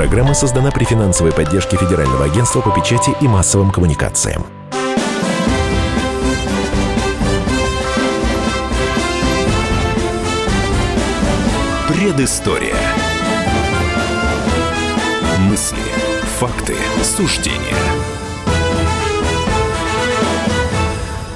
Программа создана при финансовой поддержке Федерального агентства по печати и массовым коммуникациям. Предыстория. Мысли, факты, суждения.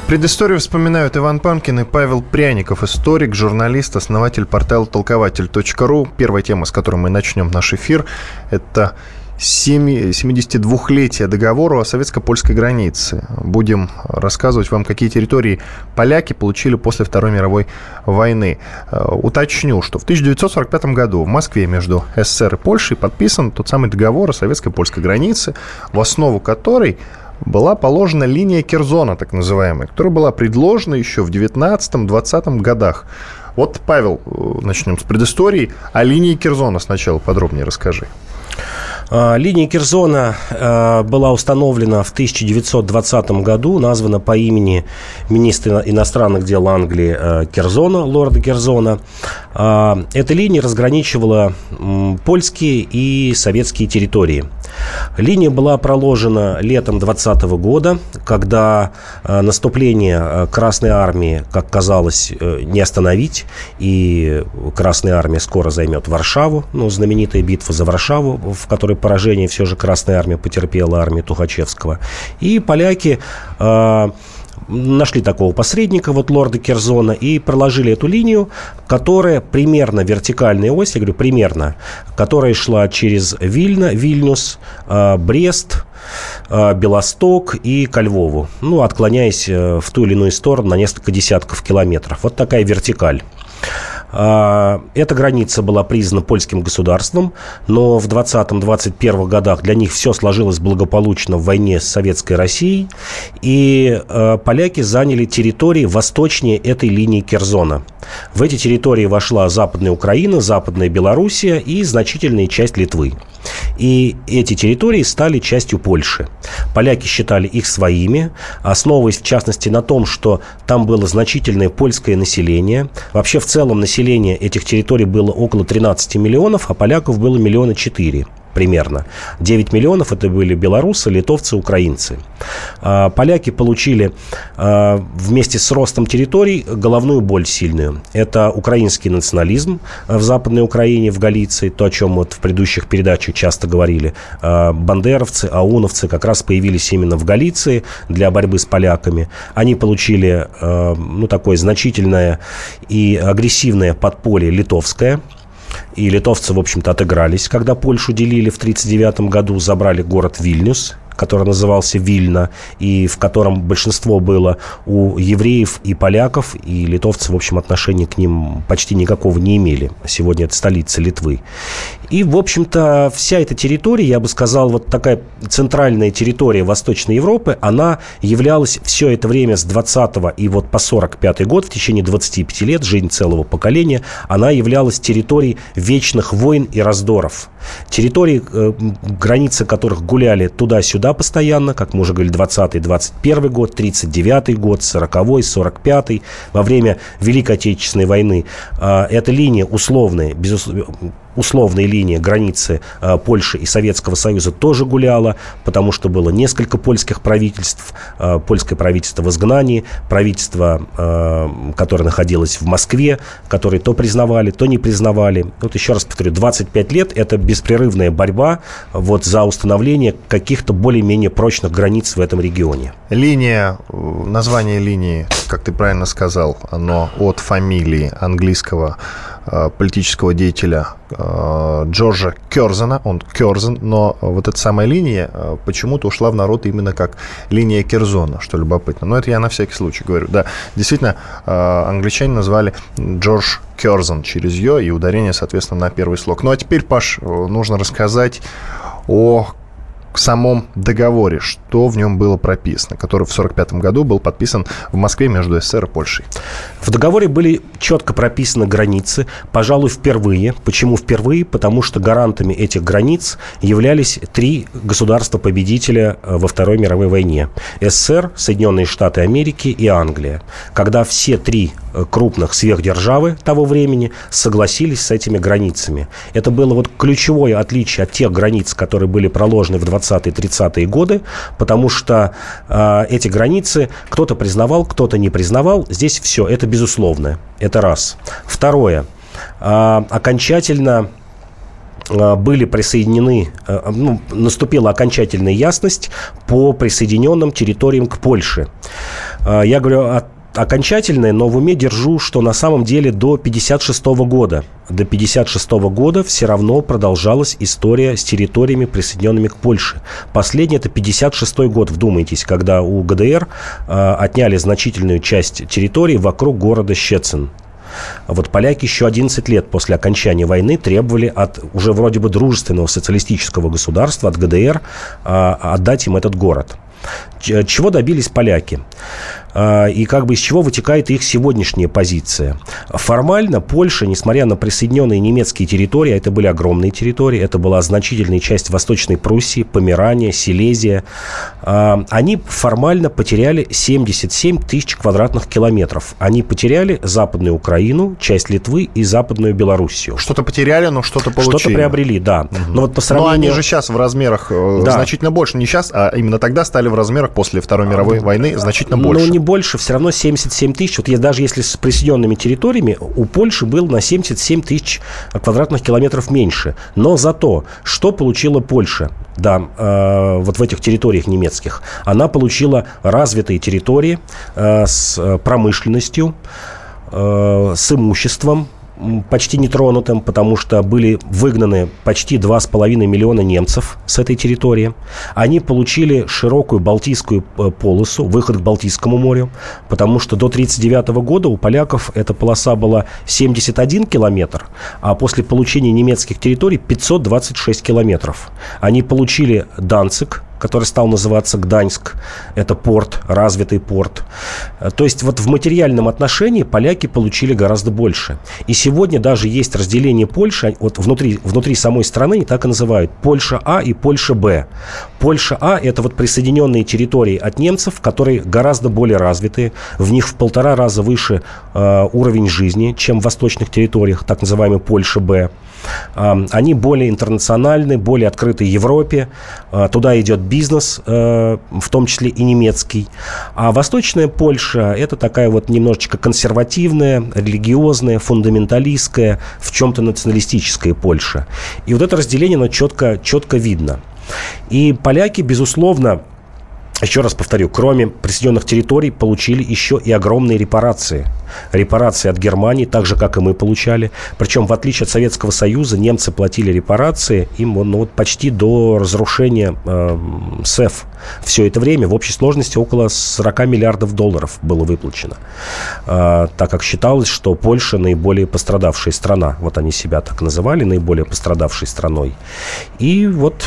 Предысторию вспоминают Иван Панкин и Павел Пряников, историк, журналист, основатель портала Толкователь.ру. Первая тема, с которой мы начнем наш эфир, это 72-летие договора о советско-польской границе. Будем рассказывать вам, какие территории поляки получили после Второй мировой войны. Уточню, что в 1945 году в Москве между СССР и Польшей подписан тот самый договор о советско-польской границе, в основу которой была положена линия Керзона, так называемая, которая была предложена еще в 19-20 годах. Вот, Павел, начнем с предыстории. О линии Керзона сначала подробнее расскажи. Линия Керзона была установлена в 1920 году, названа по имени министра иностранных дел Англии Керзона, лорда Керзона. Эта линия разграничивала польские и советские территории. Линия была проложена летом 2020 года, когда наступление Красной Армии, как казалось, не остановить, и Красная Армия скоро займет Варшаву, знаменитая битва за Варшаву, в которой поражение все же Красная Армия потерпела, армия Тухачевского. И поляки нашли такого посредника, лорда Керзона, и проложили эту линию, которая примерно вертикальная ось, я говорю примерно, которая шла через Вильнюс, Брест, Белосток и ко Львову, отклоняясь в ту или иную сторону на несколько десятков километров. Вот такая вертикаль. Эта граница была признана польским государством, но в 20-21 годах для них все сложилось благополучно в войне с Советской Россией, и поляки заняли территории восточнее этой линии Керзона. В эти территории вошла Западная Украина, Западная Белоруссия и значительная часть Литвы. И эти территории стали частью Польши. Поляки считали их своими, основываясь, в частности, на том, что там было значительное польское население. Вообще, в целом, население этих территорий было около 13 миллионов, а поляков было 1,4 миллиона. Примерно. 9 миллионов это были белорусы, литовцы, украинцы. Поляки получили вместе с ростом территорий головную боль сильную. Это украинский национализм в Западной Украине, в Галиции, то, о чем в предыдущих передачах часто говорили. Бандеровцы, ауновцы как раз появились именно в Галиции для борьбы с поляками. Они получили такое значительное и агрессивное подполье литовское. И литовцы, в общем-то, отыгрались, когда Польшу делили в 1939 году, забрали город Вильнюс, который назывался Вильна, и в котором большинство было у евреев и поляков, и литовцы, в общем, отношения к ним почти никакого не имели. Сегодня это столица Литвы. И, в общем-то, вся эта территория, я бы сказал, вот такая центральная территория Восточной Европы, она являлась все это время с 20 и вот по 45 год, в течение 25 лет, жизнь целого поколения, она являлась территорией вечных войн и раздоров. Территории, границы которых гуляли туда-сюда, постоянно, как мы уже говорили, 20-й, 21-й год, 39-й год, 40-й, 45-й. Во время Великой Отечественной войны эта линия условная линия границы Польши и Советского Союза тоже гуляла, потому что было несколько польских правительств. Польское правительство в изгнании, правительство, которое находилось в Москве, которое то признавали, то не признавали. Вот еще раз повторю, 25 лет – это беспрерывная борьба за установление каких-то более-менее прочных границ в этом регионе. Линия, название линии, как ты правильно сказал, оно от фамилии английского политического деятеля Джорджа Керзона, он Керзон, но вот эта самая линия почему-то ушла в народ именно как линия Керзона, что любопытно. Но это я на всякий случай говорю. Да, действительно, англичане назвали Джордж Керзон через «ё» и ударение, соответственно, на первый слог. Ну а теперь, Паш, нужно рассказать о самом договоре, что в нем было прописано, который в 1945 году был подписан в Москве между СССР и Польшей. В договоре были четко прописаны границы, пожалуй, впервые. Почему впервые? Потому что гарантами этих границ являлись три государства-победителя во Второй мировой войне. СССР, Соединенные Штаты Америки и Англия. Когда все три крупных сверхдержавы того времени согласились с этими границами. Это было вот ключевое отличие от тех границ, которые были проложены в 20-30-е годы, потому что эти границы кто-то признавал, кто-то не признавал. Здесь все, это безусловно, это раз. Второе, окончательно были присоединены, наступила окончательная ясность по присоединенным территориям к Польше. Я говорю о окончательное, но в уме держу, что на самом деле до 1956 года. До 1956 года все равно продолжалась история с территориями, присоединенными к Польше. Последний — это 1956 год, вдумайтесь, когда у ГДР отняли значительную часть территории вокруг города Щецин. Вот поляки еще 11 лет после окончания войны требовали от уже вроде бы дружественного социалистического государства, от ГДР, отдать им этот город. Чего добились поляки? И как бы из чего вытекает их сегодняшняя позиция? Формально Польша, несмотря на присоединенные немецкие территории, это были огромные территории, это была значительная часть Восточной Пруссии, Померания, Силезия, они формально потеряли 77 тысяч квадратных километров. Они потеряли Западную Украину, часть Литвы и Западную Белоруссию. Что-то потеряли, но что-то получили. Что-то приобрели, да. Угу. Но вот по сравнению... Но они же сейчас в размерах значительно больше. Не сейчас, а именно тогда стали в размерах после Второй мировой войны значительно больше. Не больше, все равно 77 тысяч. Вот даже если с присоединенными территориями, у Польши было на 77 тысяч квадратных километров меньше. Но зато, что получила Польша, да, вот в этих территориях немецких, она получила развитые территории с промышленностью, с имуществом, почти нетронутым, потому что были выгнаны почти 2,5 миллиона немцев с этой территории. Они получили широкую Балтийскую полосу, выход к Балтийскому морю, потому что до 1939 года у поляков эта полоса была 71 километр, а после получения немецких территорий 526 километров. Они получили Данциг, который стал называться Гданьск. Это порт, развитый порт. То есть вот в материальном отношении поляки получили гораздо больше. И сегодня даже есть разделение Польши, вот внутри самой страны они так и называют. Польша А и Польша Б. Польша А – это вот присоединенные территории от немцев, которые гораздо более развитые. В них в 1,5 раза выше уровень жизни, чем в восточных территориях, так называемой Польша Б. Они более интернациональны, более открыты Европе. Туда идет бизнес, в том числе и немецкий. А восточная Польша – это такая вот немножечко консервативная, религиозная, фундаменталистская, в чем-то националистическая Польша. И вот это разделение, оно четко, четко видно. И поляки, безусловно, еще раз повторю, кроме присоединенных территорий получили еще и огромные репарации. Репарации от Германии, так же, как и мы получали. Причем, в отличие от Советского Союза, немцы платили репарации им вот почти до разрушения СЭФ. Все это время в общей сложности около 40 миллиардов долларов было выплачено. Так как считалось, что Польша наиболее пострадавшая страна. Вот они себя так называли, наиболее пострадавшей страной. И вот...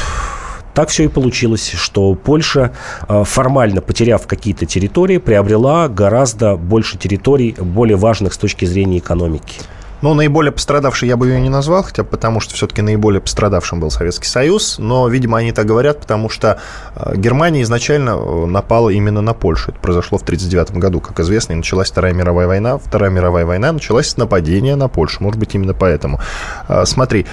Так все и получилось, что Польша, формально потеряв какие-то территории, приобрела гораздо больше территорий, более важных с точки зрения экономики. Ну, наиболее пострадавшей я бы ее не назвал, хотя потому что все-таки наиболее пострадавшим был Советский Союз, но, видимо, они так говорят, потому что Германия изначально напала именно на Польшу. Это произошло в 1939 году, как известно, и началась Вторая мировая война. Вторая мировая война началась с нападения на Польшу, может быть, именно поэтому. Смотри,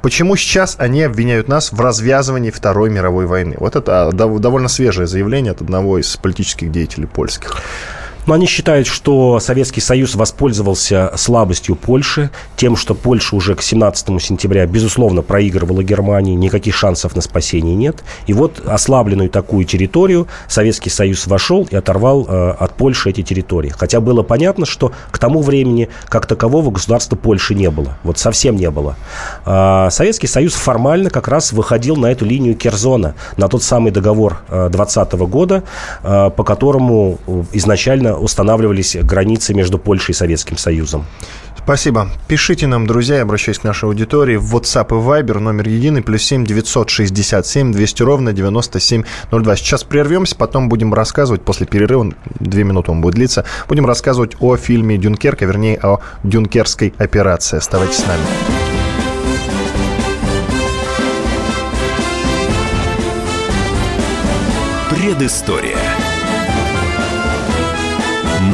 почему сейчас они обвиняют нас в развязывании Второй мировой войны? Вот это довольно свежее заявление от одного из политических деятелей польских. Но они считают, что Советский Союз воспользовался слабостью Польши, тем, что Польша уже к 17 сентября, безусловно, проигрывала Германии, никаких шансов на спасение нет. И вот ослабленную такую территорию Советский Союз вошел и оторвал от Польши эти территории. Хотя было понятно, что к тому времени как такового государства Польши не было. Вот совсем не было. Советский Союз формально как раз выходил на эту линию Керзона, на тот самый договор 2020 года, по которому изначально устанавливались границы между Польшей и Советским Союзом. Спасибо. Пишите нам, друзья, обращаясь к нашей аудитории в WhatsApp и Viber, номер единый, +7 967 200 97 02. Сейчас прервемся, потом будем рассказывать, после перерыва, 2 минуты он будет длиться, будем рассказывать о фильме «Дюнкерк», а вернее, о Дюнкерской операции. Оставайтесь с нами. Предыстория.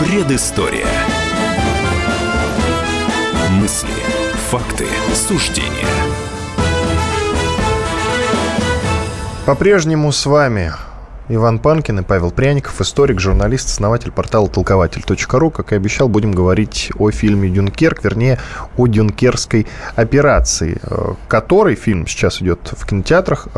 Предыстория. Мысли, факты, суждения. По-прежнему с вами Иван Панкин и Павел Пряников, историк, журналист, основатель портала Толкователь.ру. Как и обещал, будем говорить о фильме «Дюнкерк», вернее, о Дюнкерской операции, который фильм сейчас идет в кинотеатрах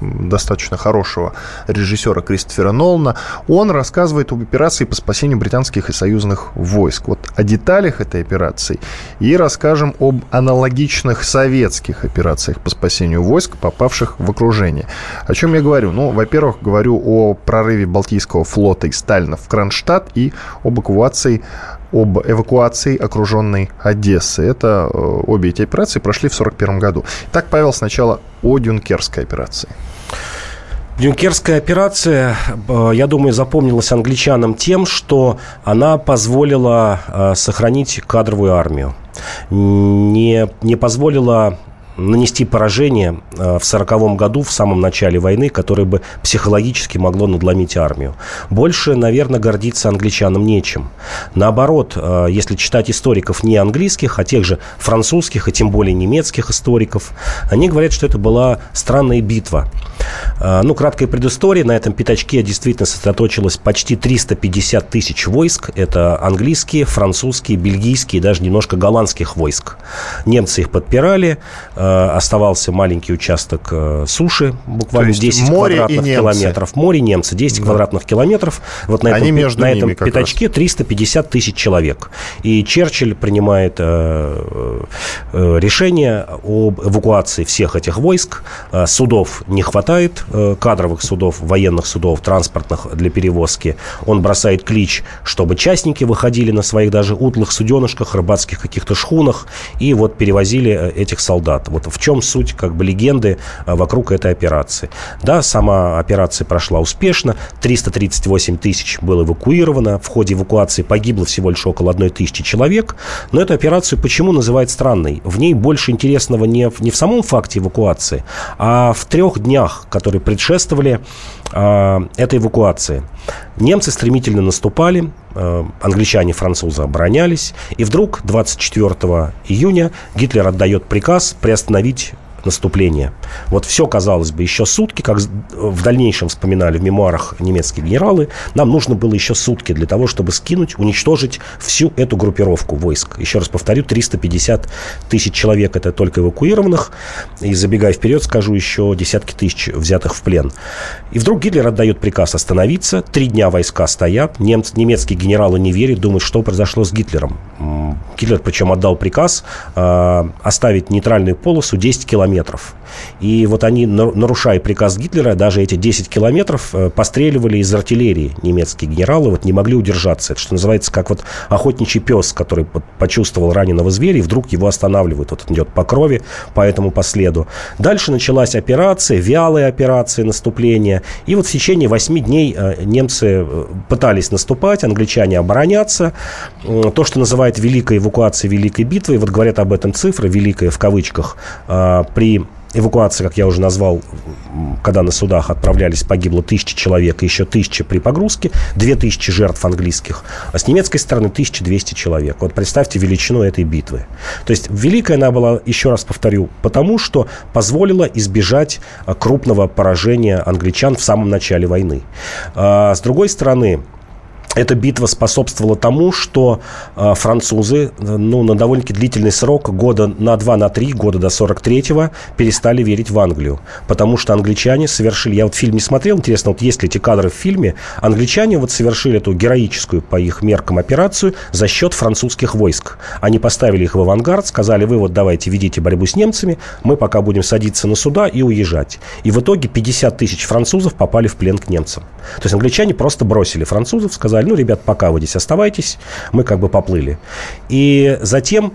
достаточно хорошего режиссера Кристофера Нолана. Он рассказывает об операции по спасению британских и союзных войск. Вот о деталях этой операции и расскажем об аналогичных советских операциях по спасению войск, попавших в окружение. О чем я говорю? Ну, во-первых, говорю о прорыве Балтийского флота из Сталина в Кронштадт и об эвакуации окруженной Одессы. Это обе эти операции прошли в 1941 году. Итак, Павел, сначала о Дюнкерской операции. Дюнкерская операция, я думаю, запомнилась англичанам тем, что она позволила сохранить кадровую армию. Не позволила нанести поражение в 1940 году, в самом начале войны, которое бы психологически могло надломить армию. Больше, наверное, гордиться англичанам нечем. Наоборот, если читать историков не английских, а тех же французских, и тем более немецких историков, они говорят, что это была странная битва. Ну, краткая предыстория. На этом пятачке действительно сосредоточилось почти 350 тысяч войск. Это английские, французские, бельгийские, даже немножко голландских войск. Немцы их подпирали. Оставался маленький участок суши, буквально 10 квадратных километров. Море, немцы, 10 квадратных километров. Вот на этом пятачке 350 тысяч человек. И Черчилль принимает решение об эвакуации всех этих войск. Судов не хватает, кадровых судов, военных судов, транспортных для перевозки. Он бросает клич, чтобы частники выходили на своих даже утлых суденышках, рыбацких каких-то шхунах, и вот перевозили этих солдат. Вот в чем суть как бы легенды вокруг этой операции. Да, сама операция прошла успешно. 338 тысяч было эвакуировано. В ходе эвакуации погибло всего лишь около 1000 человек. Но эту операцию почему называют странной? В ней больше интересного не в самом факте эвакуации, а в 3 днях, которые предшествовали этой эвакуации. Немцы стремительно наступали, англичане, французы оборонялись, и вдруг 24 июня Гитлер отдает приказ приостановить наступление. Вот все, казалось бы, еще сутки, как в дальнейшем вспоминали в мемуарах немецкие генералы, нам нужно было еще сутки для того, чтобы скинуть, уничтожить всю эту группировку войск. Еще раз повторю, 350 тысяч человек, это только эвакуированных, и, забегая вперед, скажу, еще десятки тысяч взятых в плен. И вдруг Гитлер отдает приказ остановиться, 3 дня войска стоят, немецкие генералы не верят, думают, что произошло с Гитлером. Гитлер, причем, отдал приказ оставить нейтральную полосу 10 километров. И вот они, нарушая приказ Гитлера, даже эти 10 километров постреливали из артиллерии немецкие генералы, вот не могли удержаться. Это, что называется, как вот охотничий пес, который почувствовал раненого зверя, и вдруг его останавливают. Вот он идет по крови, по этому последу. Дальше началась операция, вялая операция наступления. И вот в течение 8 дней немцы пытались наступать, англичане обороняться. То, что называют великой эвакуацией, великой битвой, вот говорят об этом цифры, великая в кавычках, при эвакуации, как я уже назвал, когда на судах отправлялись, погибло 1000 человек, еще 1000 при погрузке, 2000 жертв английских, а с немецкой стороны 1200 человек. Вот представьте величину этой битвы. То есть великая она была, еще раз повторю, потому что позволила избежать крупного поражения англичан в самом начале войны. А с другой стороны, Эта битва способствовала тому, что французы, на довольно-таки длительный срок, года на 2-3, года до 43-го, перестали верить в Англию. потому что англичане совершили... Я фильм не смотрел, интересно, есть ли эти кадры в фильме. Англичане совершили эту героическую, по их меркам, операцию за счет французских войск. Они поставили их в авангард, сказали: вы давайте ведите борьбу с немцами, мы пока будем садиться на суда и уезжать. И в итоге 50 тысяч французов попали в плен к немцам. То есть англичане просто бросили французов, сказали: ребят, пока вы здесь оставайтесь, мы поплыли. И затем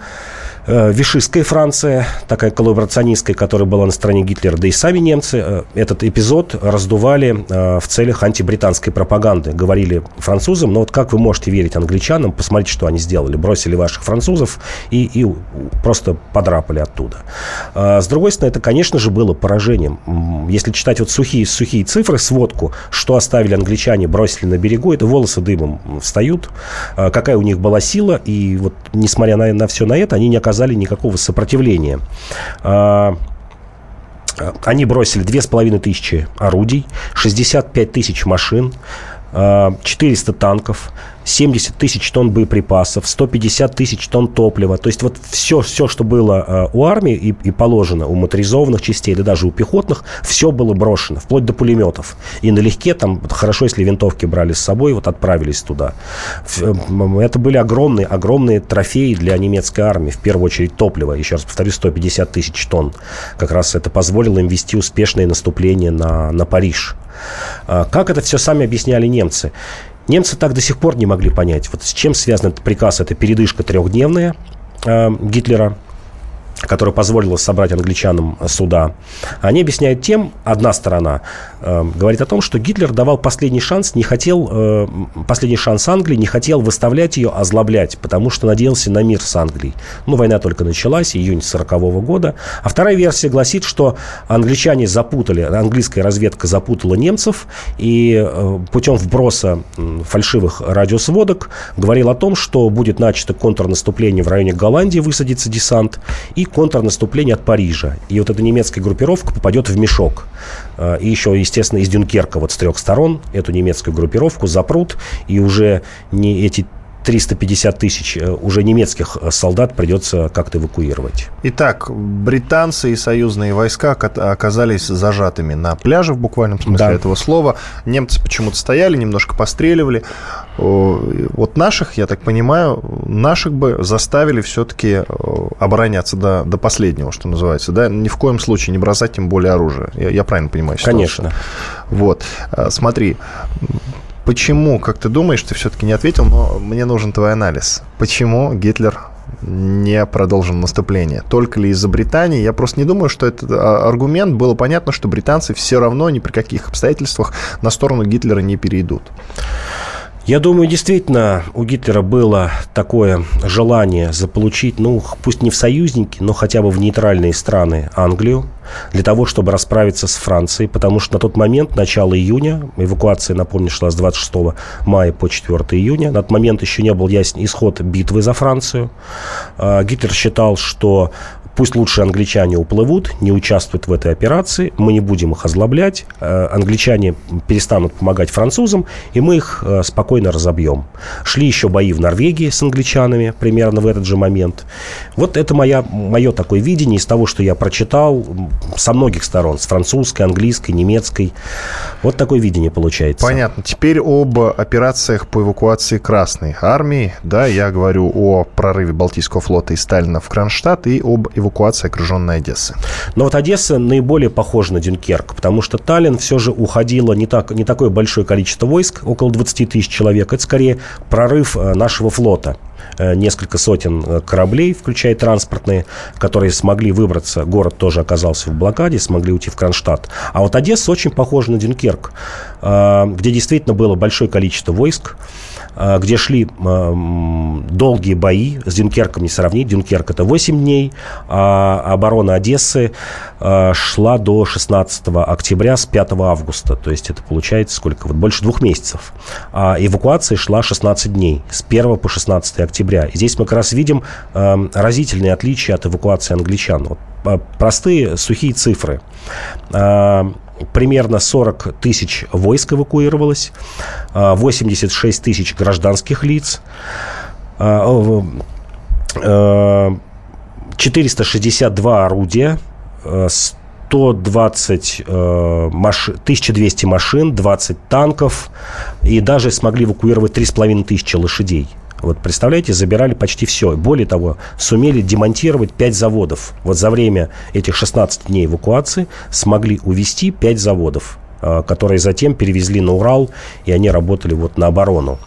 вишистская Франция, такая коллаборационистская, которая была на стороне Гитлера, да и сами немцы, этот эпизод раздували в целях антибританской пропаганды. Говорили французам: ну вот как вы можете верить англичанам, посмотрите, что они сделали. Бросили ваших французов и просто подрапали оттуда. С другой стороны, это, конечно же, было поражением. Если читать сухие цифры, сводку, что оставили англичане, бросили на берегу, это волосы дымом встают. Какая у них была сила, и несмотря на все на это, они не оказали никакого сопротивления. Они бросили 2500 орудий, 65 тысяч машин, 400 танков, 70 тысяч тонн боеприпасов, 150 тысяч тонн топлива. То есть все, что было у армии и положено, у моторизованных частей, да даже у пехотных, все было брошено, вплоть до пулеметов. И налегке, хорошо, если винтовки брали с собой, отправились туда. Это были огромные трофеи для немецкой армии, в первую очередь топливо. Еще раз повторю, 150 тысяч тонн. Как раз это позволило им вести успешное наступление на Париж. Как это все сами объясняли немцы? Немцы так до сих пор не могли понять, с чем связан этот приказ, эта передышка трехдневная Гитлера, которая позволила собрать англичанам суда. Они объясняют тем, одна сторона говорит о том, что Гитлер давал последний шанс, последний шанс Англии, не хотел выставлять ее, озлоблять, потому что надеялся на мир с Англией. Война только началась, июнь 40-го года. А вторая версия гласит, что англичане английская разведка запутала немцев и путем вброса фальшивых радиосводок говорил о том, что будет начато контрнаступление в районе Голландии, высадится десант, и контрнаступление от Парижа. И эта немецкая группировка попадет в мешок. И еще, естественно, из Дюнкерка с трех сторон эту немецкую группировку запрут, и уже не эти 350 тысяч уже немецких солдат придется как-то эвакуировать. Итак, британцы и союзные войска оказались зажатыми на пляже, в буквальном смысле этого слова. Немцы почему-то стояли, немножко постреливали. Наших, я так понимаю, наших бы заставили все-таки обороняться до последнего, что называется. Да? Ни в коем случае не бросать, тем более оружие. Я правильно понимаю ситуацию? Конечно. Смотри... Почему, как ты думаешь, ты все-таки не ответил, но мне нужен твой анализ. Почему Гитлер не продолжил наступление? Только ли из-за Британии? Я просто не думаю, что этот аргумент. Было понятно, что британцы все равно ни при каких обстоятельствах на сторону Гитлера не перейдут. Я думаю, действительно, у Гитлера было такое желание заполучить, пусть не в союзники, но хотя бы в нейтральные страны Англию, для того, чтобы расправиться с Францией, потому что на тот момент, начало июня, эвакуация, напомню, шла с 26 мая по 4 июня, на тот момент еще не был ясен исход битвы за Францию. Гитлер считал, что пусть лучше англичане уплывут, не участвуют в этой операции, мы не будем их озлоблять, англичане перестанут помогать французам, и мы их спокойно разобьем. Шли еще бои в Норвегии с англичанами примерно в этот же момент. Это мое такое видение из того, что я прочитал со многих сторон, с французской, английской, немецкой. Такое видение получается. Понятно. Теперь об операциях по эвакуации Красной армии. Да, я говорю о прорыве Балтийского флота и Сталина в Кронштадт и об эвакуации окруженной Одессы. Но Одесса наиболее похожа на Дюнкерк, потому что Таллин все же уходило не такое большое количество войск, около 20 тысяч человек. Это скорее прорыв нашего флота. Несколько сотен кораблей, включая транспортные, которые смогли выбраться. Город тоже оказался в блокаде, смогли уйти в Кронштадт. А Одесса очень похожа на Дюнкерк, где действительно было большое количество войск, где шли долгие бои. С Дюнкерком не сравнить. Дюнкерк — это 8 дней, а оборона Одессы шла до 16 октября с 5 августа. То есть это получается сколько? Больше 2 месяцев. А эвакуация шла 16 дней, с 1 по 16 октября. И здесь мы как раз видим разительные отличия от эвакуации англичан. Простые сухие цифры. примерно 40 тысяч войск эвакуировалось, 86 тысяч гражданских лиц, 462 орудия, 1200 машин, 20 танков, и даже смогли эвакуировать 3,5 тысячи лошадей. Вот представляете, забирали почти все. Более того, сумели демонтировать 5 заводов. Вот за время этих 16 дней эвакуации смогли увезти 5 заводов, которые затем перевезли на Урал, и они работали вот на оборону.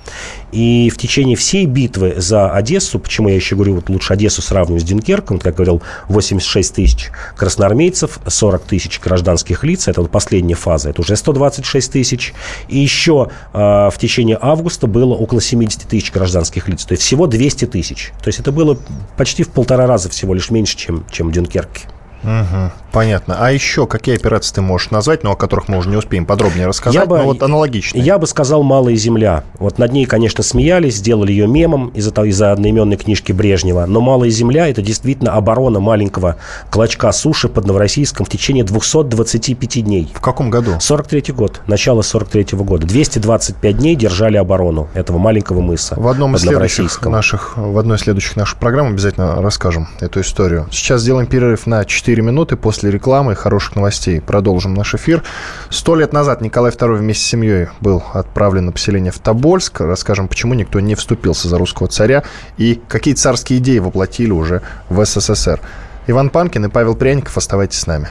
И в течение всей битвы за Одессу, почему я еще говорю, вот лучше Одессу сравнивать с Дюнкерком, как говорил, 86 тысяч красноармейцев, 40 тысяч гражданских лиц, это вот последняя фаза, это уже 126 тысяч, и еще в течение августа было около 70 тысяч гражданских лиц, то есть всего 200 тысяч. То есть это было почти в 1,5 раза всего лишь меньше, чем в Дюнкерке. Угу, понятно. А еще какие операции ты можешь назвать, но о которых мы уже не успеем подробнее рассказать, но вот аналогичные? Я бы сказал «Малая земля». Вот над ней, конечно, смеялись, сделали ее мемом из-за одноименной книжки Брежнева. Но «Малая земля» — это действительно оборона маленького клочка суши под Новороссийском в течение 225 дней. В каком году? 43-й год, начало 43-го года. 225 дней держали оборону этого маленького мыса под Новороссийском. В одной из следующих наших программ обязательно расскажем эту историю. Сейчас сделаем перерыв на 4 минуты, после рекламы и хороших новостей продолжим наш эфир. 100 лет назад Николай II вместе с семьей был отправлен на поселение в Тобольск. Расскажем, почему никто не вступился за русского царя и какие царские идеи воплотили уже в СССР. Иван Панкин и Павел Пряников. Оставайтесь с нами.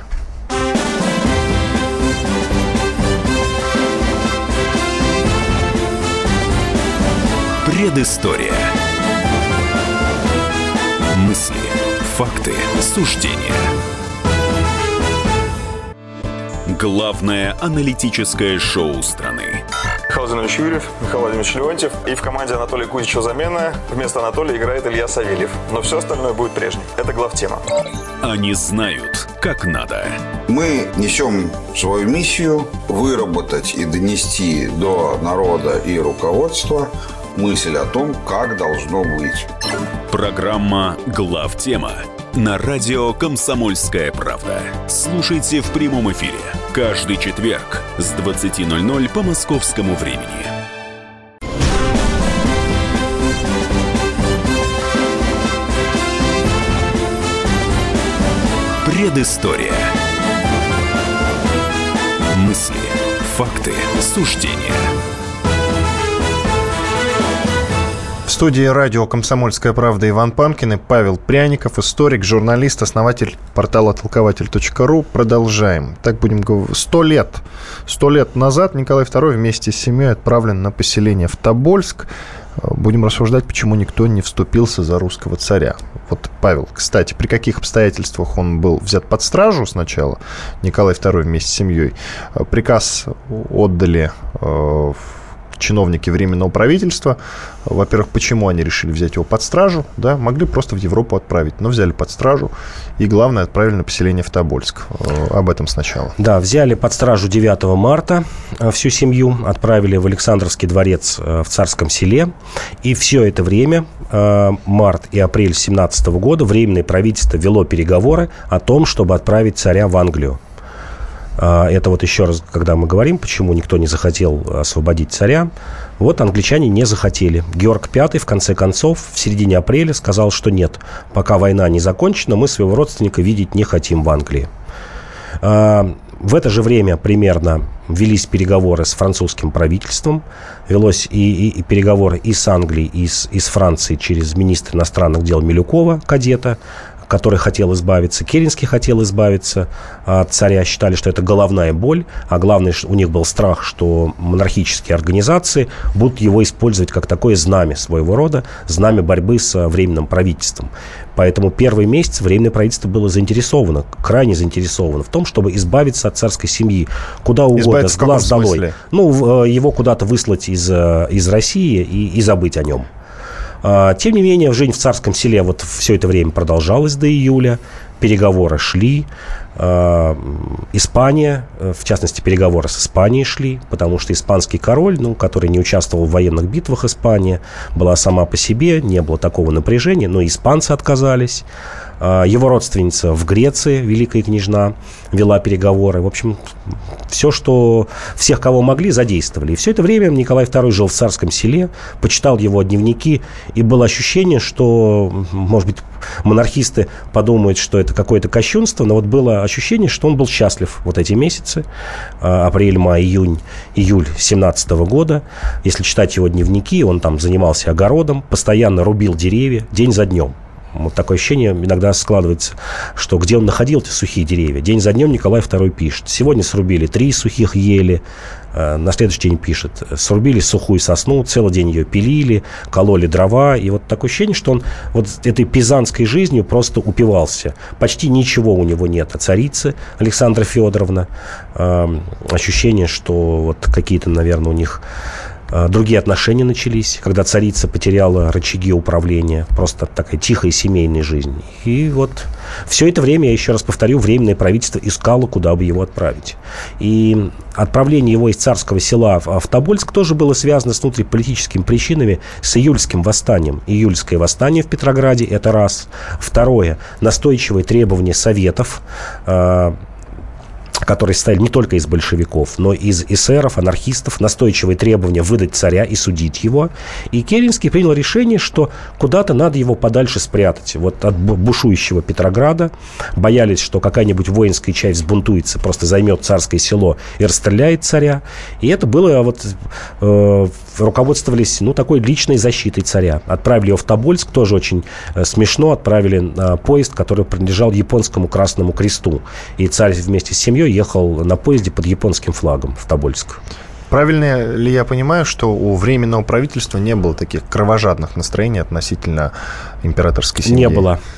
Предыстория. Мысли, факты, суждения. Главное аналитическое шоу страны. Михаил Владимирович Юрьев, Михаил Владимирович Леонтьев. И в команде Анатолия Кузича замена. Вместо Анатолия играет Илья Савельев. Но все остальное будет прежним. Это главтема. Они знают, как надо. Мы несем свою миссию выработать и донести до народа и руководства мысль о том, как должно быть. Программа «Главтема» на радио «Комсомольская правда». Слушайте в прямом эфире каждый четверг с 20:00 по московскому времени. Предыстория. Мысли, факты, суждения. В студии радио «Комсомольская правда» Иван Панкин и Павел Пряников, историк, журналист, основатель портала «Толкователь.ру». Продолжаем. Так будем говорить. 100 лет назад Николай II вместе с семьей отправлен на поселение в Тобольск. Будем рассуждать, почему никто не вступился за русского царя. Вот, Павел, кстати, при каких обстоятельствах он был взят под стражу сначала, Николай II вместе с семьей? Приказ отдали чиновники Временного правительства. Во-первых, почему они решили взять его под стражу? Да, могли просто в Европу отправить, но взяли под стражу и, главное, отправили на поселение в Тобольск. Об этом сначала. Да, взяли под стражу 9 марта всю семью, отправили в Александровский дворец в Царском селе. И все это время, март и апрель 1917 года, Временное правительство вело переговоры о том, чтобы отправить царя в Англию. Это вот еще раз, когда мы говорим, почему никто не захотел освободить царя. Вот англичане не захотели. Георг V, в конце концов, в середине апреля сказал, что нет, пока война не закончена, мы своего родственника видеть не хотим в Англии. В это же время примерно велись переговоры с французским правительством. Велось и переговоры и с Англией, и с Францией через министра иностранных дел Милюкова, кадета, который хотел избавиться, Керенский хотел избавиться от царя, считали, что это головная боль, а главное, у них был страх, что монархические организации будут его использовать как такое знамя своего рода, знамя борьбы с Временным правительством. Поэтому первый месяц Временное правительство было заинтересовано, крайне заинтересовано в том, чтобы избавиться от царской семьи куда угодно, с глаз долой. Ну, его куда-то выслать из России и забыть о нем. Тем не менее, жизнь в Царском селе вот все это время продолжалась до июля. переговоры шли. Испания, в частности, переговоры с Испанией шли, потому что испанский король, который не участвовал в военных битвах, Испания была сама по себе, не было такого напряжения, но испанцы отказались. Его родственница в Греции, великая княжна, вела переговоры. В общем, всех, кого могли, задействовали. И все это время Николай II жил в Царском селе, почитал его дневники, и было ощущение, что, может быть, монархисты подумают, что это какое-то кощунство, но вот было ощущение, что он был счастлив вот эти месяцы, апрель, май, июль 17 года. Если читать его дневники, он там занимался огородом, постоянно рубил деревья, день за днем. Вот такое ощущение иногда складывается, что где он находил эти сухие деревья. День за днем Николай II пишет. Сегодня срубили 3 сухих ели. На следующий день пишет. Срубили сухую сосну, целый день ее пилили, кололи дрова. И вот такое ощущение, что он вот этой пизанской жизнью просто упивался. Почти ничего у него нет. А царицы Александра Федоровна. Ощущение, что вот какие-то, наверное, у них... Другие отношения начались, когда царица потеряла рычаги управления. Просто такая тихая семейная жизнь. И вот все это время, я еще раз повторю, Временное правительство искало, куда бы его отправить. И отправление его из Царского села в Тобольск тоже было связано с внутриполитическими причинами, с июльским восстанием. Июльское восстание в Петрограде – это раз. Второе – настойчивые требования советов, которые состояли не только из большевиков, но и из эсеров, анархистов, настойчивые требования выдать царя и судить его. И Керенский принял решение, что куда-то надо его подальше спрятать. Вот от бушующего Петрограда боялись, что какая-нибудь воинская часть взбунтуется, просто займет Царское село и расстреляет царя. И это было руководствовались такой личной защитой царя. Отправили его в Тобольск, тоже очень смешно. Отправили поезд, который принадлежал японскому Красному Кресту. И царь вместе с семьей ехал на поезде под японским флагом в Тобольск. Правильно ли я понимаю, что у Временного правительства не было таких кровожадных настроений относительно императорской семьи?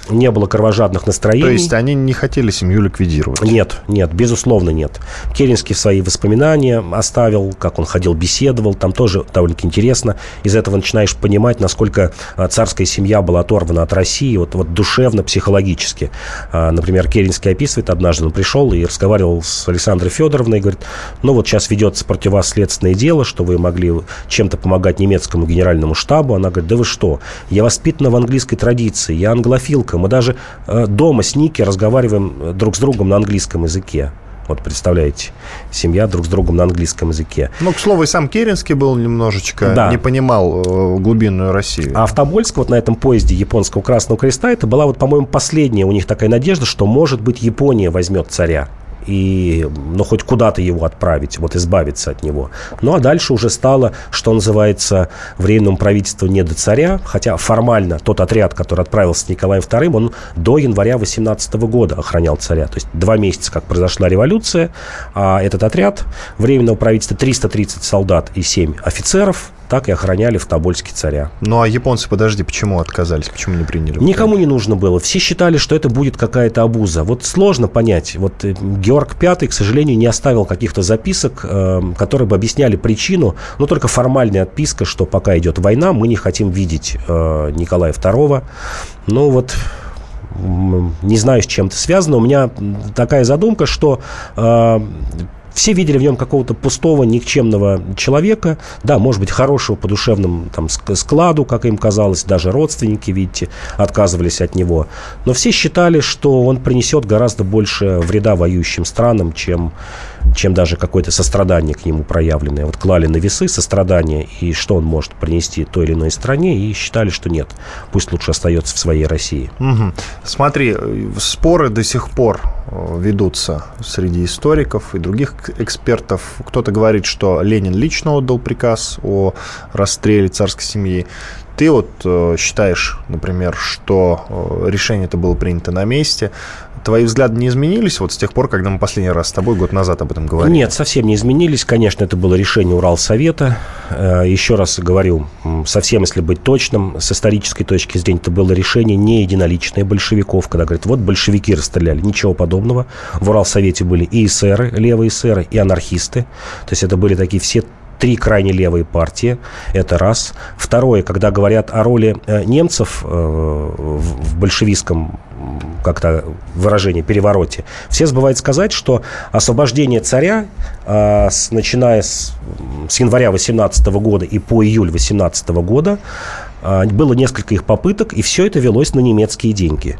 Не было кровожадных настроений. То есть они не хотели семью ликвидировать? Нет, безусловно, нет. Керенский в свои воспоминания оставил, как он ходил, беседовал. Там тоже довольно-таки интересно. Из этого начинаешь понимать, насколько царская семья была оторвана от России, вот душевно, психологически. Например, Керенский описывает, однажды он пришел и разговаривал с Александрой Федоровной и говорит, сейчас ведется против вас следственное дело, что вы могли чем-то помогать немецкому генеральному штабу. Она говорит, да вы что, я воспитана в английской традиции, я англофилка, мы даже дома с Ники разговариваем друг с другом на английском языке. Вот представляете, семья друг с другом на английском языке. К слову, и сам Керенский был немножечко, да, не понимал глубинную Россию. А в Тобольск, на этом поезде японского Красного Креста, это была, по-моему, последняя у них такая надежда, что, может быть, Япония возьмет царя. И, хоть куда-то его отправить, избавиться от него. А дальше уже стало, что называется, Временному правительству не до царя, хотя формально тот отряд, который отправился с Николаем II, он до января 18 года охранял царя. То есть 2 месяца, как произошла революция, а этот отряд Временного правительства, 330 солдат и 7 офицеров, так и охраняли в Тобольске царя. А японцы, подожди, почему отказались? Почему не приняли? Никому не нужно было. Все считали, что это будет какая-то обуза. Сложно понять. Георг V, к сожалению, не оставил каких-то записок, которые бы объясняли причину. Но только формальная отписка, что пока идет война, мы не хотим видеть Николая II. Не знаю, с чем это связано. У меня такая задумка, что... Все видели в нем какого-то пустого, никчемного человека. Да, может быть, хорошего по душевному складу, как им казалось. Даже родственники, видите, отказывались от него. Но все считали, что он принесет гораздо больше вреда воюющим странам, чем даже какое-то сострадание к нему проявленное. Клали на весы сострадание, и что он может принести той или иной стране, и считали, что нет. Пусть лучше остается в своей России. Угу. Смотри, споры до сих пор ведутся среди историков и других экспертов. Кто-то говорит, что Ленин лично отдал приказ о расстреле царской семьи. Ты считаешь, например, что решение это было принято на месте. Твои взгляды не изменились с тех пор, когда мы последний раз с тобой год назад об этом говорили? Нет, совсем не изменились. Конечно, это было решение Уралсовета. Еще раз говорю, совсем, если быть точным, с исторической точки зрения, это было решение не единоличное большевиков, когда говорят, большевики расстреляли. Ничего подобного. В Уралсовете были и эсеры, левые эсеры, и анархисты. То есть это были такие все три крайне левые партии, это раз. Второе, когда говорят о роли немцев в большевистском как-то выражение, перевороте, все забывают сказать, что освобождение царя, начиная с января 18 года и по июль 18 года, было несколько их попыток, и все это велось на немецкие деньги.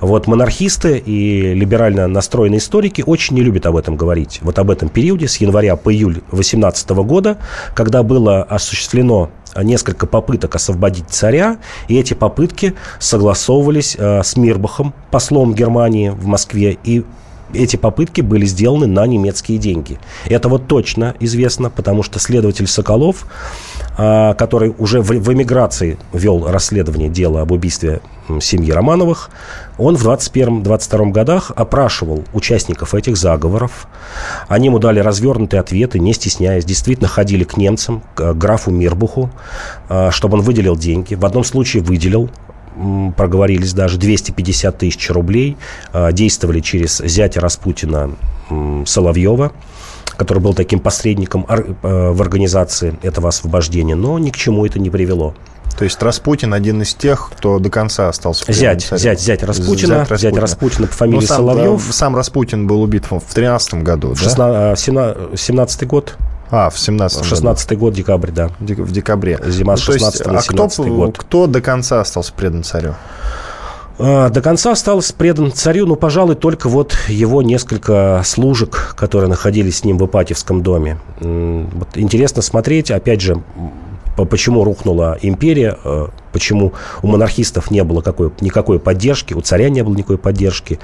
Вот монархисты и либерально настроенные историки очень не любят об этом говорить. Вот об этом периоде с января по июль 18 года, когда было осуществлено несколько попыток освободить царя, и эти попытки согласовывались с Мирбахом, послом Германии в Москве, и эти попытки были сделаны на немецкие деньги. Это вот точно известно, потому что следователь Соколов, который уже в эмиграции вел расследование дела об убийстве семьи Романовых, он в 21-22 годах опрашивал участников этих заговоров. Они ему дали развернутые ответы, не стесняясь. Действительно ходили к немцам, к графу Мирбаху, чтобы он выделил деньги. В одном случае выделил, проговорились даже, 250 тысяч рублей. Действовали через зятя Распутина Соловьева, который был таким посредником в организации этого освобождения, но ни к чему это не привело. То есть Распутин один из тех, кто до конца остался царем. Зять Распутина по фамилии Соловьев. Сам Распутин был убит в 13 году, да? 17-й год. В 16-й год, декабрь, да. В декабре. Зима с 16 на 17-й год. Кто до конца остался предан царю? До конца остался предан царю, но, пожалуй, только вот его несколько служек, которые находились с ним в Ипатьевском доме. Вот интересно смотреть, опять же, почему рухнула империя, почему у монархистов не было никакой поддержки, у царя не было никакой поддержки.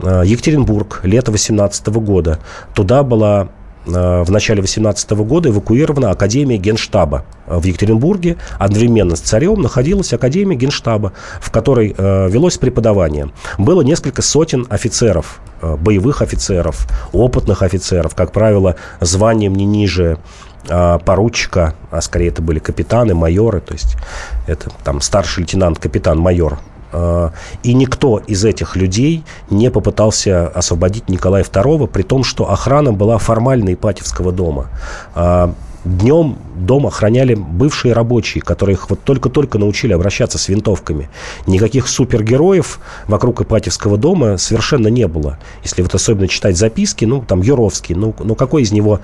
Екатеринбург, лето 18 года. Туда была в начале 18 года эвакуирована Академия Генштаба. В Екатеринбурге одновременно с царем находилась Академия Генштаба, в которой велось преподавание. Было несколько сотен офицеров, боевых офицеров, опытных офицеров, как правило, званием не ниже поручика, а скорее это были капитаны, майоры, то есть это там старший лейтенант, капитан, майор. И никто из этих людей не попытался освободить Николая II, при том, что охрана была формальной Ипатьевского дома. Днем дом охраняли бывшие рабочие, которые их вот только-только научили обращаться с винтовками. Никаких супергероев вокруг Ипатьевского дома совершенно не было. Если вот особенно читать записки, там Юровский, какой из него...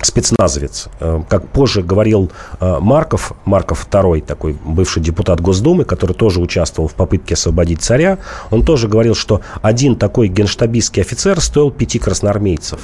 спецназовец. Как позже говорил Марков II, такой бывший депутат Госдумы, который тоже участвовал в попытке освободить царя, он тоже говорил, что один такой генштабистский офицер стоил 5 красноармейцев.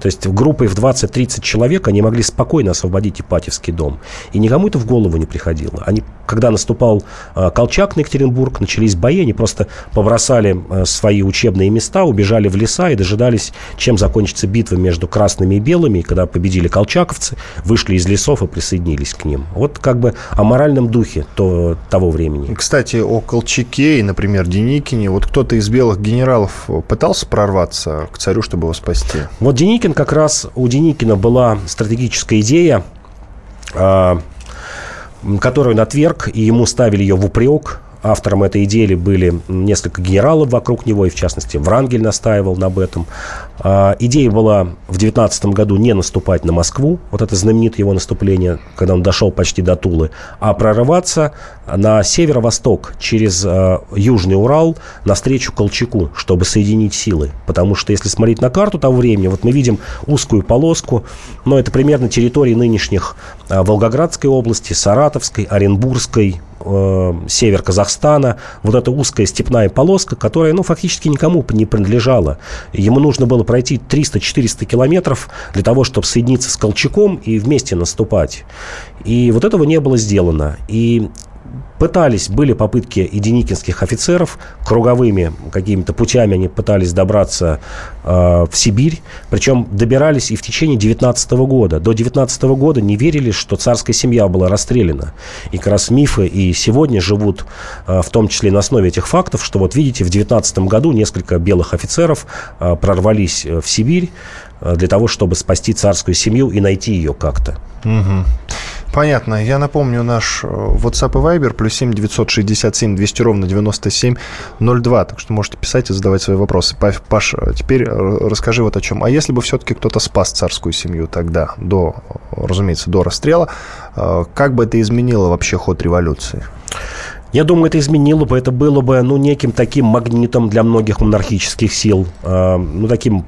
То есть группой в 20-30 человек они могли спокойно освободить Ипатьевский дом. И никому это в голову не приходило. Они, когда наступал Колчак на Екатеринбург, начались бои, они просто побросали свои учебные места, убежали в леса и дожидались, чем закончится битва между красными и белыми, и когда победили колчаковцы, вышли из лесов и присоединились к ним. Вот как бы о моральном духе того времени. Кстати, о Колчаке и, например, Деникине. Вот кто-то из белых генералов пытался прорваться к царю, чтобы его спасти? Вот Деникин, как раз у Деникина была стратегическая идея, которую он отверг, и ему ставили ее в упрек. Автором этой идеи были несколько генералов вокруг него, и в частности Врангель настаивал об этом. Идея была в 19 году не наступать на Москву, вот это знаменитое его наступление, когда он дошел почти до Тулы, а прорываться на северо-восток через Южный Урал навстречу Колчаку, чтобы соединить силы. Потому что если смотреть на карту того времени, вот мы видим узкую полоску, но это примерно территории нынешних Волгоградской области, Саратовской, Оренбургской, север Казахстана, вот эта узкая степная полоска, которая, фактически никому не принадлежала. Ему нужно было пройти 300-400 километров для того, чтобы соединиться с Колчаком и вместе наступать. И вот этого не было сделано. И были попытки и деникинских офицеров, круговыми какими-то путями они пытались добраться в Сибирь, причем добирались и в течение 19 года. До 19 года не верили, что царская семья была расстреляна. И как раз мифы и сегодня живут, в том числе на основе этих фактов, что вот видите, в 19 году несколько белых офицеров прорвались в Сибирь для того, чтобы спасти царскую семью и найти ее как-то. Угу. Понятно. Я напомню, наш WhatsApp и Viber +7 967 200 ровно 97 02. Так что можете писать и задавать свои вопросы. Паш, теперь расскажи вот о чем. А если бы все-таки кто-то спас царскую семью тогда, разумеется, до расстрела, как бы это изменило вообще ход революции? Я думаю, это изменило бы, это было бы, неким таким магнитом для многих монархических сил.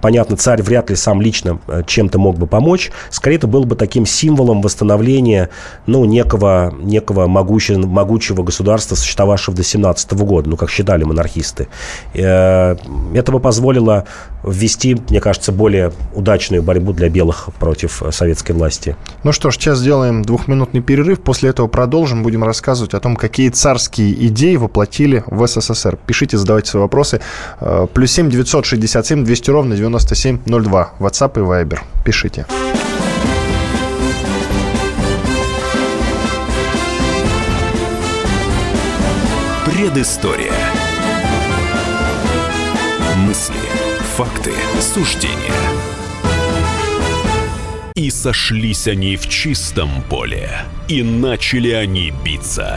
Понятно, царь вряд ли сам лично чем-то мог бы помочь. Скорее, это было бы таким символом восстановления, некого могучего государства, существовавшего до 17 года, как считали монархисты. Это бы позволило ввести, мне кажется, более удачную борьбу для белых против советской власти. Ну что ж, сейчас сделаем двухминутный перерыв, после этого продолжим, будем рассказывать о том, какие царские идеи воплотили в СССР. Пишите, задавайте свои вопросы. +7 967 200 ровно 97 02. WhatsApp и Viber. Пишите. Предыстория. Мысли, факты, суждения. И сошлись они в чистом поле. И начали они биться.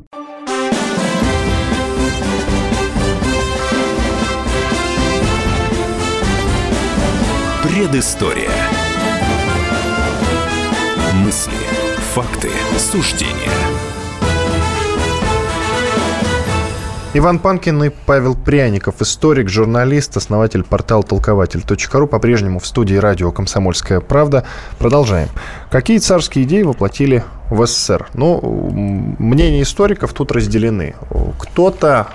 Предыстория. Мысли, факты, суждения. Иван Панкин и Павел Пряников, историк, журналист, основатель портала Толкователь.ру, по-прежнему в студии радио «Комсомольская правда». Продолжаем. Какие царские идеи воплотили в СССР? Мнения историков тут разделены. Кто-то,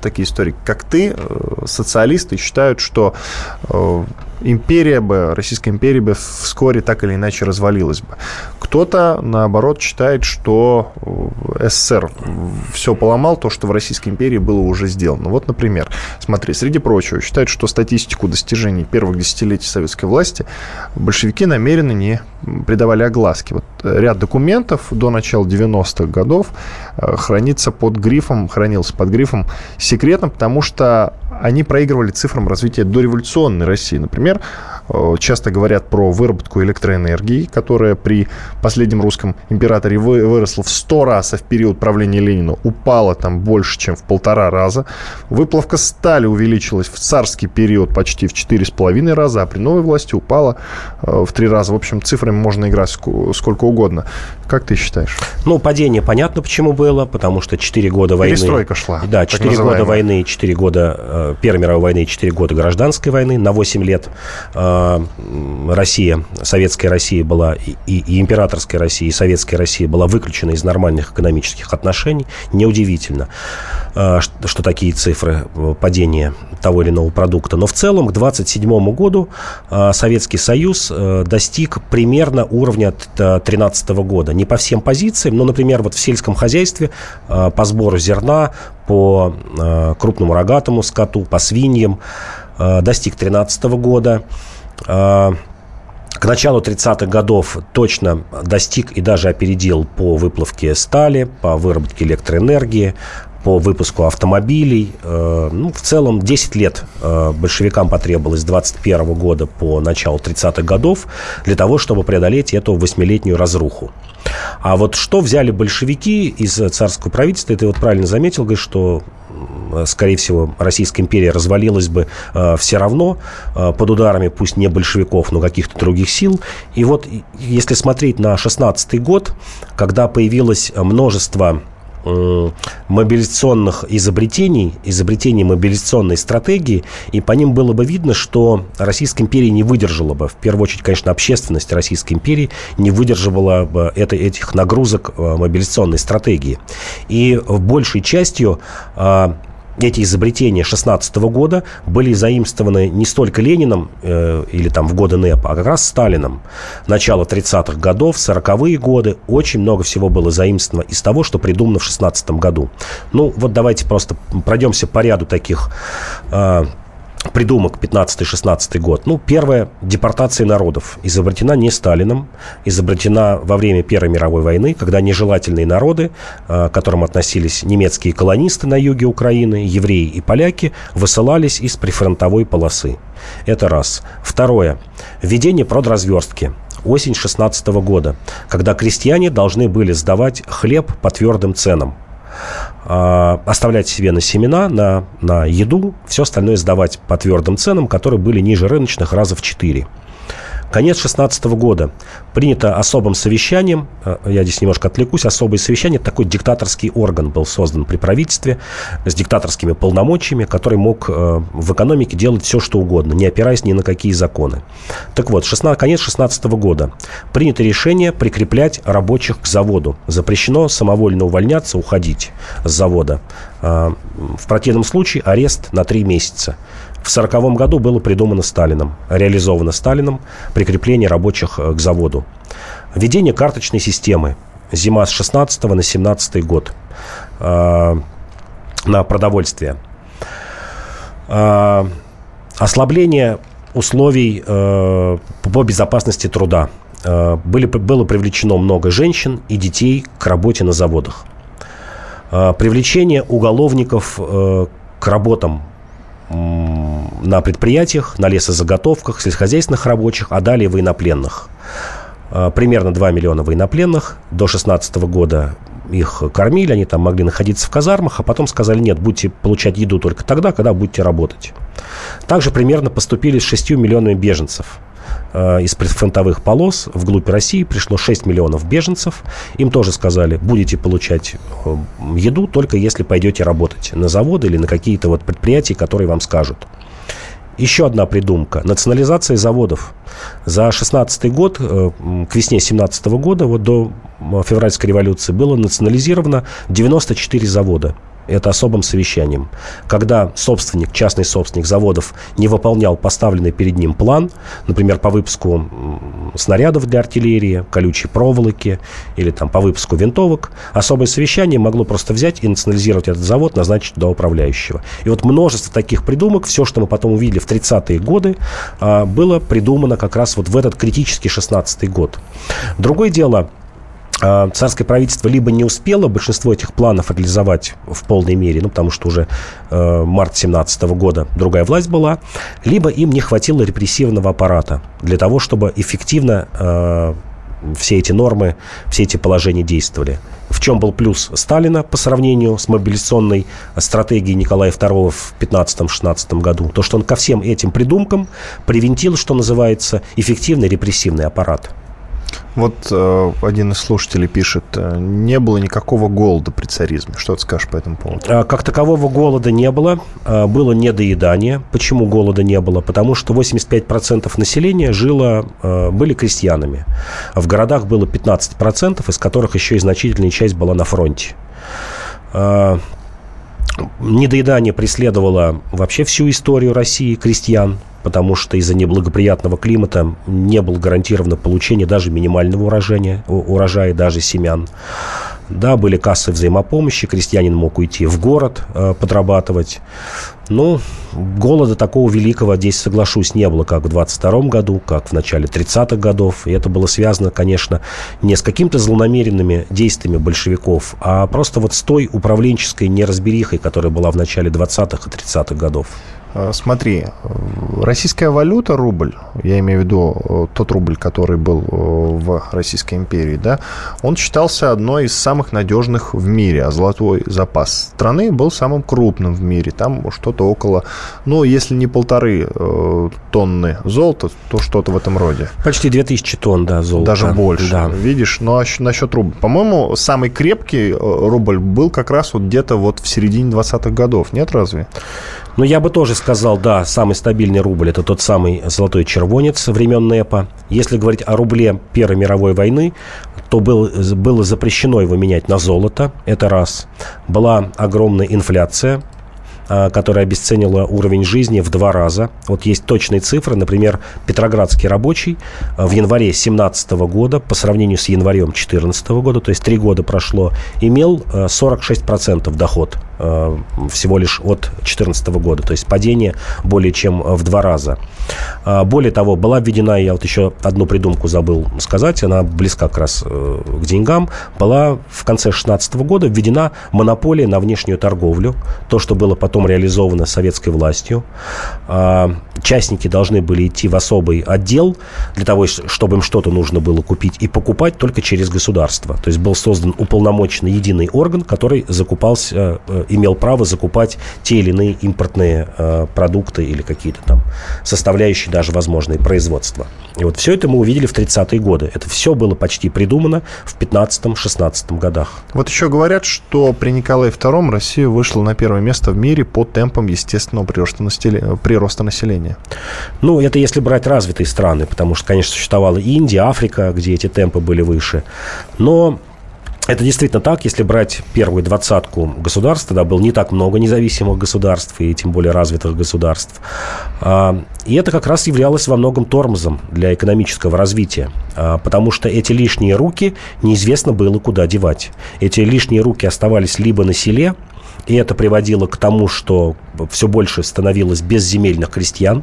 такие историки, как ты, социалисты, считают, что Российская империя бы вскоре так или иначе развалилась бы. Кто-то, наоборот, считает, что СССР все поломал, то, что в Российской империи было уже сделано. Вот, например, смотри, среди прочего, считают, что статистику достижений первых десятилетий советской власти большевики намеренно не придавали огласки. Вот ряд документов до начала 90-х годов хранился под грифом «секретно», потому что они проигрывали цифрам развития дореволюционной России. Например, часто говорят про выработку электроэнергии, которая при последнем русском императоре выросла в 100 раз, а в период правления Ленина упала там больше, чем в 1,5 раза. Выплавка стали увеличилась в царский период почти в 4,5 раза, а при новой власти упала в 3 раза. В общем, цифрами можно играть сколько угодно. Как ты считаешь? Падение понятно, почему было, потому что 4 года войны... Перестройка шла. Да, 4 года войны, 4 года Первой мировой войны, 4 года гражданской войны. На 8 лет Россия, советская Россия была, и императорская Россия, и советская Россия была выключена из нормальных экономических отношений. Неудивительно, что такие цифры падения того или иного продукта. Но в целом к 1927 году Советский Союз достиг примерно уровня 2013 года. Не по всем позициям, но, например, в сельском хозяйстве по сбору зерна, по крупному рогатому скоту, по свиньям достиг 2013 года. К началу 30-х годов точно достиг и даже опередил по выплавке стали, по выработке электроэнергии, по выпуску автомобилей. В целом 10 лет большевикам потребовалось с 21 года по началу 30-х годов для того, чтобы преодолеть эту 8-летнюю разруху. А вот что взяли большевики из царского правительства, ты правильно заметил, говоришь, что, скорее всего, Российская империя развалилась бы все равно под ударами, пусть не большевиков, но каких-то других сил. И вот если смотреть на 16-й год, когда появилось множество мобилизационных изобретений, изобретений мобилизационной стратегии, и по ним было бы видно, что Российская империя не выдержала бы, в первую очередь, конечно, общественность Российской империи не выдерживала бы этих нагрузок мобилизационной стратегии. И большей частью эти изобретения 16 года были заимствованы не столько Лениным или там в годы НЭП, а как раз Сталином. Начало 30-х годов, 40-е годы. Очень много всего было заимствовано из того, что придумано в 16 году. Ну, вот давайте просто пройдемся по ряду таких придумок 15-16 год. Ну, первое, депортация народов. Изобретена не Сталином, изобретена во время Первой мировой войны, когда нежелательные народы, к которым относились немецкие колонисты на юге Украины, евреи и поляки, высылались из прифронтовой полосы. Это раз. Второе, введение продразверстки. Осень 16 года, когда крестьяне должны были сдавать хлеб по твердым ценам. Оставлять себе на семена, на еду, все остальное сдавать по твердым ценам, которые были ниже рыночных раза в 4. Конец 16 года. Принято особым совещанием, я здесь немножко отвлекусь, особое совещание, такой диктаторский орган был создан при правительстве с диктаторскими полномочиями, который мог в экономике делать все, что угодно, не опираясь ни на какие законы. Так вот, конец 16 года. Принято решение прикреплять рабочих к заводу. Запрещено самовольно увольняться, уходить с завода. В противном случае арест на 3 месяца. В 1940 году было придумано Сталином, реализовано Сталином прикрепление рабочих к заводу. Введение карточной системы. Зима с 16 на 17 год на продовольствие. Ослабление условий по безопасности труда. Было привлечено много женщин и детей к работе на заводах. Привлечение уголовников к работам на предприятиях, на лесозаготовках, сельскохозяйственных рабочих, а далее военнопленных. Примерно 2 миллиона военнопленных. До 16 года их кормили, они там могли находиться в казармах, а потом сказали: нет, будете получать еду только тогда, когда будете работать. Также примерно поступили с 6 миллионами беженцев. Из прифронтовых полос вглубь России пришло 6 миллионов беженцев. Им тоже сказали: будете получать еду, только если пойдете работать на заводы или на какие-то вот предприятия, которые вам скажут. Еще одна придумка. Национализация заводов. За 16 год, к весне 17 года, вот до февральской революции, было национализировано 94 завода. Это особым совещанием. Когда собственник, частный собственник заводов не выполнял поставленный перед ним план, например, по выпуску снарядов для артиллерии, колючей проволоки или там, по выпуску винтовок, особое совещание могло просто взять и национализировать этот завод, назначить туда управляющего. И вот множество таких придумок, все, что мы потом увидели в 30-е годы, было придумано как раз вот в этот критический 16-й год. Другое дело, царское правительство либо не успело большинство этих планов реализовать в полной мере, ну, потому что уже март 17 года другая власть была, либо им не хватило репрессивного аппарата для того, чтобы эффективно все эти нормы, все эти положения действовали. В чем был плюс Сталина по сравнению с мобилизационной стратегией Николая II в 15-16 году? То, что он ко всем этим придумкам привинтил, что называется, эффективный репрессивный аппарат. Вот один из слушателей пишет: не было никакого голода при царизме. Что ты скажешь по этому поводу? Как такового голода не было. Было недоедание. Почему голода не было? Потому что 85% населения были крестьянами. В городах было 15%, из которых еще и значительная часть была на фронте. Недоедание преследовало вообще всю историю России, крестьян, потому что из-за неблагоприятного климата не было гарантировано получение даже минимального урожая, даже семян. Да, были кассы взаимопомощи, крестьянин мог уйти в город, подрабатывать. Но голода такого великого, здесь соглашусь, не было, как в 22 году, как в начале 30-х годов. И это было связано, конечно, не с какими-то злонамеренными действиями большевиков, а просто вот с той управленческой неразберихой, которая была в начале 20-х и 30-х годов. Смотри, российская валюта, рубль, я имею в виду тот рубль, который был в Российской империи, да, он считался одной из самых надежных в мире, а золотой запас страны был самым крупным в мире. Там что-то около, ну, если не 1,5 тонны золота, то что-то в этом роде. Почти 2000 тонн, да, золота. Даже больше, да. Видишь? Но насчет рубля. По-моему, самый крепкий рубль был как раз вот где-то вот в середине 20-х годов, нет, разве? Ну, я бы тоже сказал, да, самый стабильный рубль – это тот самый золотой червонец времен НЭПа. Если говорить о рубле Первой мировой войны, то было запрещено его менять на золото, это раз. Была огромная инфляция, которая обесценила уровень жизни в 2 раза. Вот есть точные цифры. Например, петроградский рабочий в январе 2017 года по сравнению с январем 2014 года, то есть 3 года прошло, имел 46% доход всего лишь от 2014 года. То есть падение более чем в 2 раза. Более того, была введена, я вот еще одну придумку забыл сказать, она близка как раз к деньгам, была в конце 2016 года введена монополия на внешнюю торговлю. То, что было потом реализовано советской властью. Частники должны были идти в особый отдел для того, чтобы им что-то нужно было купить и покупать только через государство. То есть был создан уполномоченный единый орган, который закупался, имел право закупать те или иные импортные продукты или какие-то там составляющие даже возможные производства. И вот все это мы увидели в 30-е годы. Это все было почти придумано в 15-16 годах. Вот еще говорят, что при Николае II Россия вышла на первое место в мире по темпам естественного прироста населения. Ну, это если брать развитые страны, потому что, конечно, существовала Индия, Африка, где эти темпы были выше. Но это действительно так, если брать первую 20-ку государств, тогда было не так много независимых государств и тем более развитых государств. И это как раз являлось во многом тормозом для экономического развития, потому что эти лишние руки неизвестно было куда девать. Эти лишние руки оставались либо на селе, и это приводило к тому, что все больше становилось безземельных крестьян.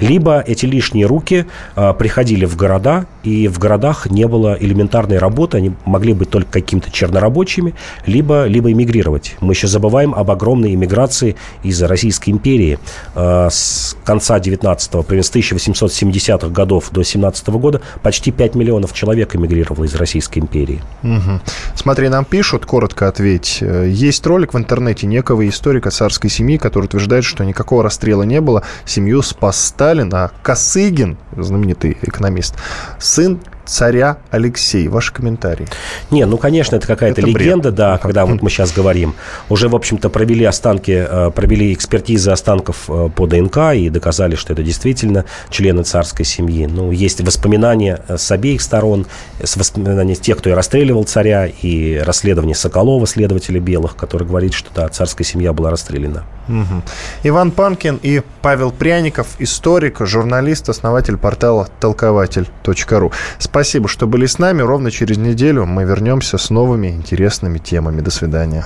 Либо эти лишние руки приходили в города, и в городах не было элементарной работы, они могли быть только какими-то чернорабочими, либо эмигрировать. Мы еще забываем об огромной эмиграции из Российской империи с конца 19-го, примерно с 1870-х годов до 17-го года почти 5 миллионов человек эмигрировало из Российской империи. Угу. Смотри, нам пишут, коротко ответь. Есть ролик в интернете некого историка царской семьи, который утверждает, что никакого расстрела не было, семью спас Сталин, а Косыгин, знаменитый экономист, сын царя Алексей. Ваши комментарии. Не, ну, конечно, это какая-то легенда, бред. Да, когда вот мы сейчас говорим. Уже, в общем-то, провели экспертизы останков по ДНК и доказали, что это действительно члены царской семьи. Ну, есть воспоминания с обеих сторон, воспоминания тех, кто и расстреливал царя, и расследование Соколова, следователя белых, который говорит, что да, царская семья была расстреляна. Угу. Иван Панкин и Павел Пряников, историк, журналист, основатель портала Толкователь.ру. Спасибо, что были с нами. Ровно через неделю мы вернемся с новыми интересными темами. До свидания.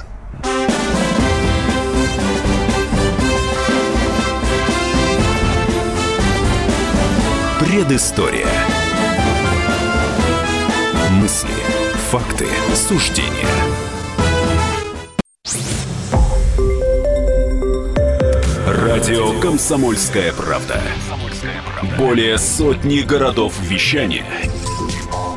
Предыстория. Мысли, факты, суждения. Радио «Комсомольская правда». Более сотни городов вещания